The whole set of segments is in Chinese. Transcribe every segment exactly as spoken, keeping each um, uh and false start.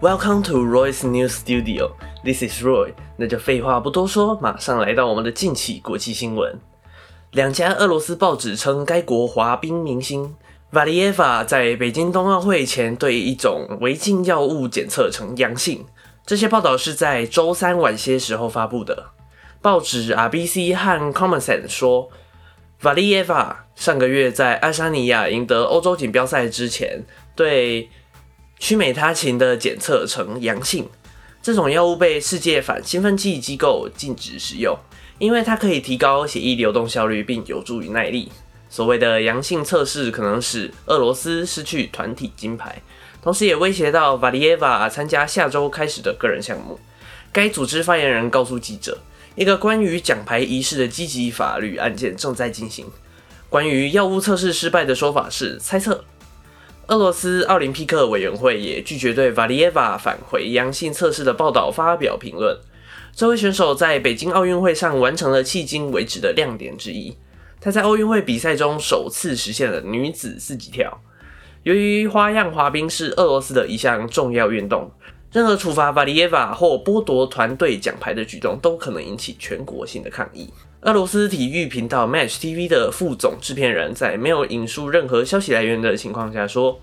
Welcome to Roy's new studio. This is Roy. 那就废话不多说，马上来到我们的近期国际新闻。两家俄罗斯报纸称，该国滑冰明星 Valieva 在北京冬奥会前对一种违禁药物检测呈阳性。这些报道是在周三晚些时候发布的。报纸 R B C 和 Commonsense 说， Valieva 上个月在爱沙尼亚赢得欧洲锦标赛之前，对曲美他嗪的检测呈阳性。这种药物被世界反兴奋剂机构禁止使用，因为它可以提高血液流动效率并有助于耐力。所谓的阳性测试可能使俄罗斯失去团体金牌，同时也威胁到 Valieva 参加下周开始的个人项目。该组织发言人告诉记者，一个关于奖牌仪式的积极法律案件正在进行。关于药物测试失败的说法是猜测。俄罗斯奥林匹克委员会也拒绝对 Valieva 返回阳性测试的报道发表评论。这位选手在北京奥运会上完成了迄今为止的亮点之一，她在奥运会比赛中首次实现了女子四级跳。由于花样滑冰是俄罗斯的一项重要运动，任何处罚 Valieva 或剥夺团队奖牌的举动都可能引起全国性的抗议。俄罗斯体育频道 Match T V 的副总制片人在没有引述任何消息来源的情况下说，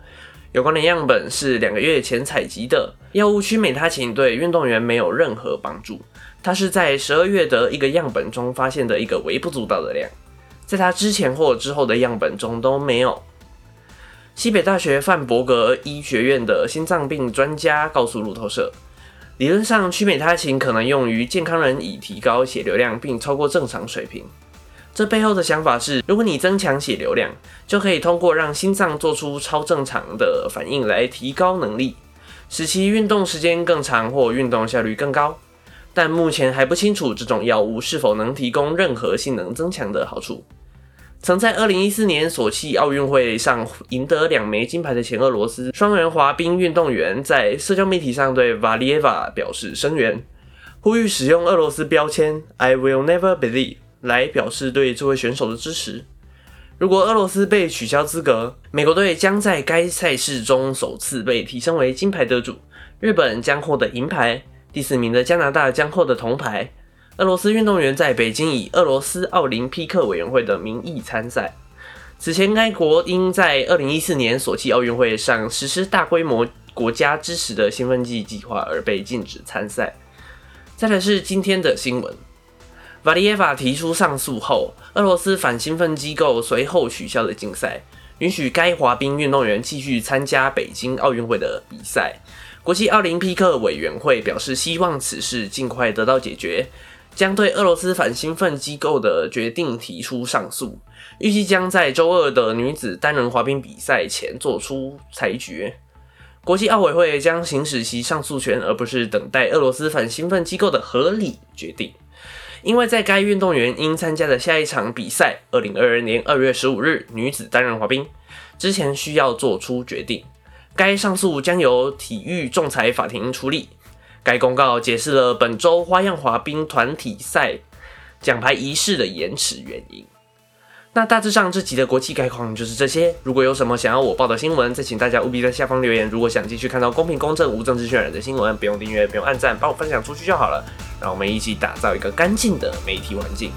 有关的样本是两个月前采集的，药物曲美他嗪对运动员没有任何帮助。它是在十二月的一个样本中发现的一个微不足道的量，在它之前或之后的样本中都没有。西北大学范伯格医学院的心脏病专家告诉路透社，理论上曲美他嗪可能用于健康人以提高血流量并超过正常水平。这背后的想法是，如果你增强血流量，就可以通过让心脏做出超正常的反应来提高能力，使其运动时间更长或运动效率更高。但目前还不清楚这种药物是否能提供任何性能增强的好处。曾在二零一四年索契奥运会上赢得两枚金牌的前俄罗斯双人滑冰运动员在社交媒体上对 Valieva 表示声援，呼吁使用俄罗斯标签 I will never believe 来表示对这位选手的支持。如果俄罗斯被取消资格，美国队将在该赛事中首次被提升为金牌得主，日本将获得银牌，第四名的加拿大将获得铜牌。俄罗斯运动员在北京以俄罗斯奥林匹克委员会的名义参赛。此前，该国因在二零一四年索契奥运会上实施大规模国家支持的兴奋剂计划而被禁止参赛。再来是今天的新闻。Valieva 提出上诉后，俄罗斯反兴奋机构随后取消了竞赛，允许该滑冰运动员继续参加北京奥运会的比赛。国际奥林匹克委员会表示，希望此事尽快得到解决，将对俄罗斯反兴奋机构的决定提出上诉，预计将在周二的女子单人滑冰比赛前做出裁决。国际奥委会将行使其上诉权，而不是等待俄罗斯反兴奋机构的合理决定。因为在该运动员应参加的下一场比赛二零二二年二月十五日女子单人滑冰之前需要做出决定，该上诉将由体育仲裁法庭处理。该公告解释了本周花样滑冰团体赛奖牌仪式的延迟原因。那大致上这集的国际概况就是这些，如果有什么想要我报的新闻，再请大家务必在下方留言。如果想继续看到公平公正无政治渲染的新闻，不用订阅，不用按赞，帮我分享出去就好了，让我们一起打造一个干净的媒体环境。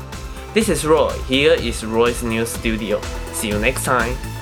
This is Roy, here is Roy's new studio. See you next time.